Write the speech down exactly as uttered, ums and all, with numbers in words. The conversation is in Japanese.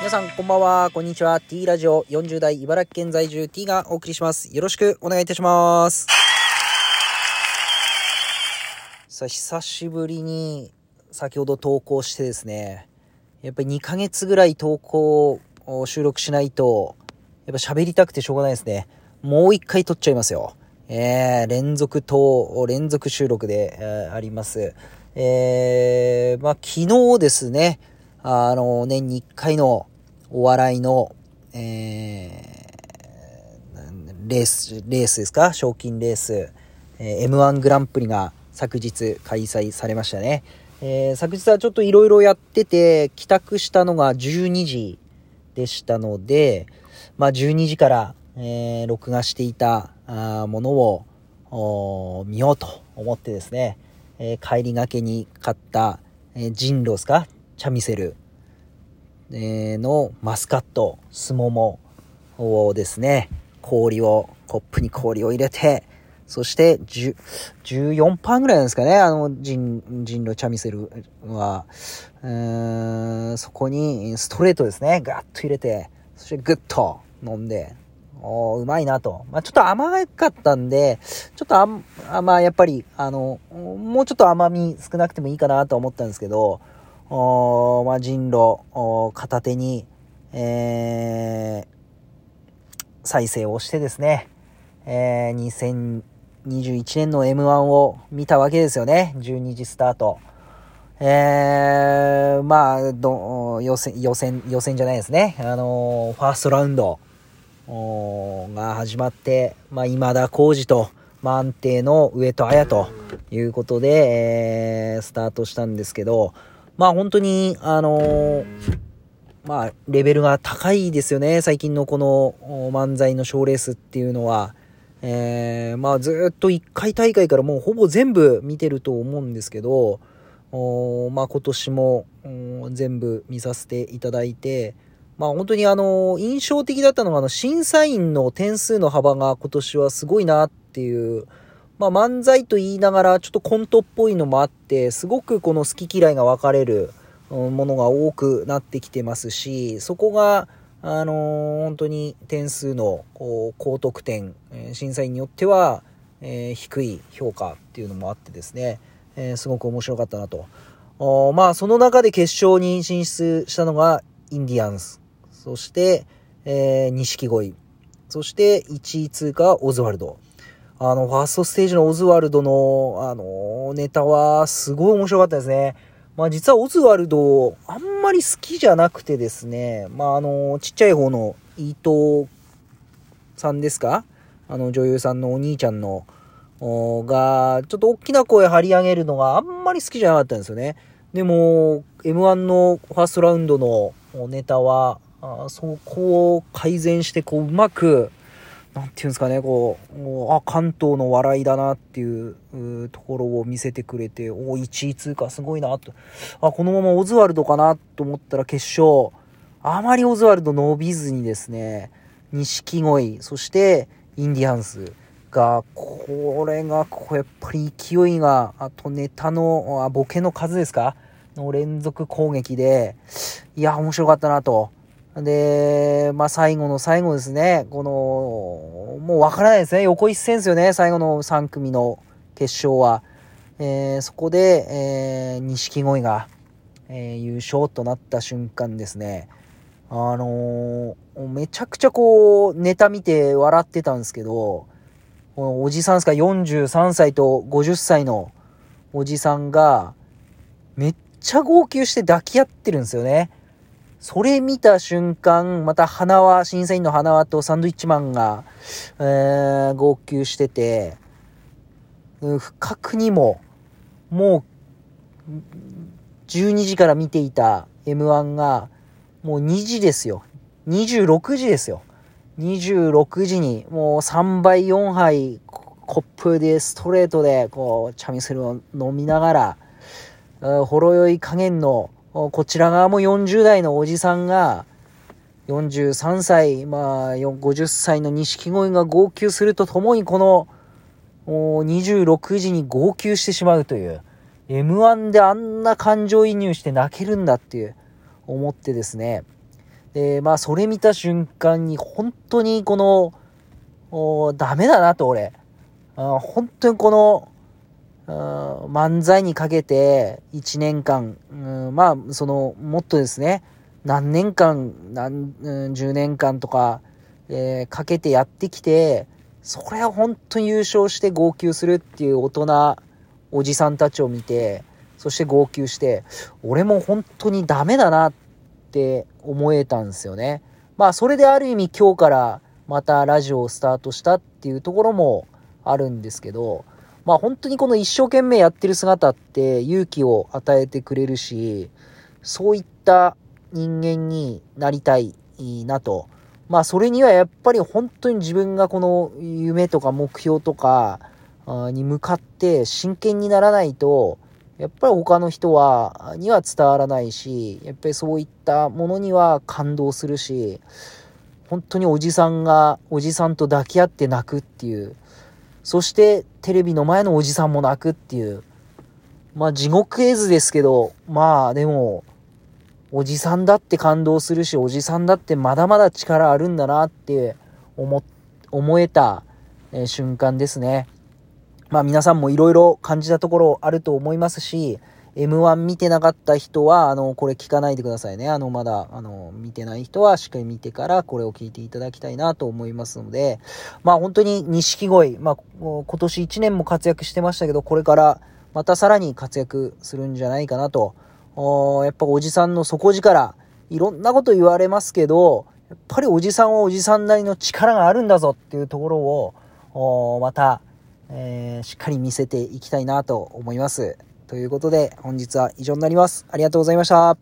皆さんこんばんは、こんにちは。 T ラジオよんじゅう代茨城県在住 T がお送りします。よろしくお願いいたします。さあ、久しぶりに先ほど投稿してですね、やっぱりにかげつぐらい投稿を収録しないとやっぱ喋りたくてしょうがないですね。もう一回撮っちゃいますよ。えー、連続投連続収録で、えー、あります。えー、まあ昨日ですね、あの年にいっかいのお笑いの、えー、レースレースですか、賞金レース、えー、エムワン グランプリが昨日開催されましたね。えー、昨日はちょっといろいろやってて、帰宅したのがじゅうにじでしたので、まあじゅうにじから、えー、録画していたあものを見ようと思ってですね、えー、帰りがけに買った、えー、ジンロですか、チャミセル、えー、のマスカットスモモをですね、氷をコップに氷を入れて、そしてじゅうよんパーセント ぐらいなんですかね、あのジン、ジンロチャミセルは、うーん、そこにストレートですね、ガッと入れて、そしてグッと飲んで、おーうまいなと。まあ、ちょっと甘かったんで、ちょっとあん、あまあ、やっぱり、あの、もうちょっと甘み少なくてもいいかなと思ったんですけど、おーまあ、ジンロお片手に、えー、再生をしてですね、えー、にせんにじゅういちねんの エムワン を見たわけですよね。じゅうにじスタート。えー、まあど予選予選予選じゃないですね。あのー、ファーストラウンドが始まって、まあ今田耕司と、まあ、安定の上戸彩ということで、えー、スタートしたんですけど、まあ本当にあのー、まあレベルが高いですよね。最近のこの漫才の賞レースっていうのは。えー、まあずっといっかい大会からもうほぼ全部見てると思うんですけど、おまあ今年も全部見させていただいて、まあ本当にあの印象的だったのがあの審査員の点数の幅が今年はすごいなっていう、まあ漫才と言いながらちょっとコントっぽいのもあって、すごくこの好き嫌いが分かれるものが多くなってきてますし、そこがあのー、本当に点数のこう高得点、えー、審査員によっては、えー、低い評価っていうのもあってですね、えー、すごく面白かったなと。おまあその中で決勝に進出したのがインディアンス、そして、えー、錦鯉、そしていちい通過オズワルド。あのファーストステージのオズワルドの、あのー、ネタはすごい面白かったですね。まあ、実はオズワルドあんまり好きじゃなくてですね、まああのちっちゃい方の伊藤さんですか、あの女優さんのお兄ちゃんのがちょっと大きな声張り上げるのがあんまり好きじゃなかったんですよね。でも エムワン のファーストラウンドのネタはそこを改善して、こううまくなんていうんですかね、こうあ関東の笑いだなっていうところを見せてくれて、おいちい通過すごいなと、あこのままオズワルドかなと思ったら、決勝あまりオズワルド伸びずにですね、錦鯉そしてインディアンスが、これがこうやっぱり勢いが、あとネタのあボケの数ですかの連続攻撃で、いや面白かったなと。で、まあ、最後の最後ですね、この、もうわからないですね、横一線ですよね、最後のさん組の決勝は。えー、そこで、えー、錦鯉が、えー、優勝となった瞬間ですね、あのー、めちゃくちゃこう、ネタ見て笑ってたんですけど、このおじさんですか、よんじゅうさんさいとごじゅっさいのおじさんが、めっちゃ号泣して抱き合ってるんですよね。それ見た瞬間、また花輪、審査員の花輪とサンドイッチマンが、えー、号泣してて、不覚にも、もう、じゅうにじから見ていた エムワン が、もうにじですよ。にじゅうろくじですよ。にじゅうろくじに、もうさんばい、よんはい、コップでストレートで、こう、チャミスルを飲みながら、ほろ酔い加減の、こちら側もよんじゅう代のおじさんが、よんじゅうさんさい、まあ、ごじゅっさいの錦鯉が号泣するとともに、この、にじゅうろくじに号泣してしまうという、エムワン であんな感情移入して泣けるんだっていう思ってですね。で、まあそれ見た瞬間に本当にこのおダメだなと俺、あ本当にこの漫才にかけていちねんかん、うん、まあそのもっとですね何年間何、うん、じゅうねんかんとか、えー、かけてやってきて、それを本当に優勝して号泣するっていう大人おじさんたちを見て、そして号泣して俺も本当にダメだなって思えたんですよね。まあそれである意味今日からまたラジオをスタートしたっていうところもあるんですけど、まあ本当にこの一生懸命やってる姿って勇気を与えてくれるし、そういった人間になりたいなと。まあそれにはやっぱり本当に自分がこの夢とか目標とかに向かって真剣にならないと、やっぱり他の人はには伝わらないし、やっぱりそういったものには感動するし、本当におじさんがおじさんと抱き合って泣くっていう、そしてテレビの前のおじさんも泣くっていう、まあ地獄絵図ですけど、まあでもおじさんだって感動するし、おじさんだってまだまだ力あるんだなって思、思えた、えー、瞬間ですね。まあ皆さんもいろいろ感じたところあると思いますし、エムワン 見てなかった人は、あの、これ聞かないでくださいね。あの、まだ、あの、見てない人はしっかり見てからこれを聞いていただきたいなと思いますので、まあ本当に錦鯉、まあ今年いちねんも活躍してましたけど、これからまたさらに活躍するんじゃないかなと。やっぱおじさんの底力、いろんなこと言われますけど、やっぱりおじさんはおじさんなりの力があるんだぞっていうところを、また、えー、しっかり見せていきたいなと思います。ということで本日は以上になります。ありがとうございました。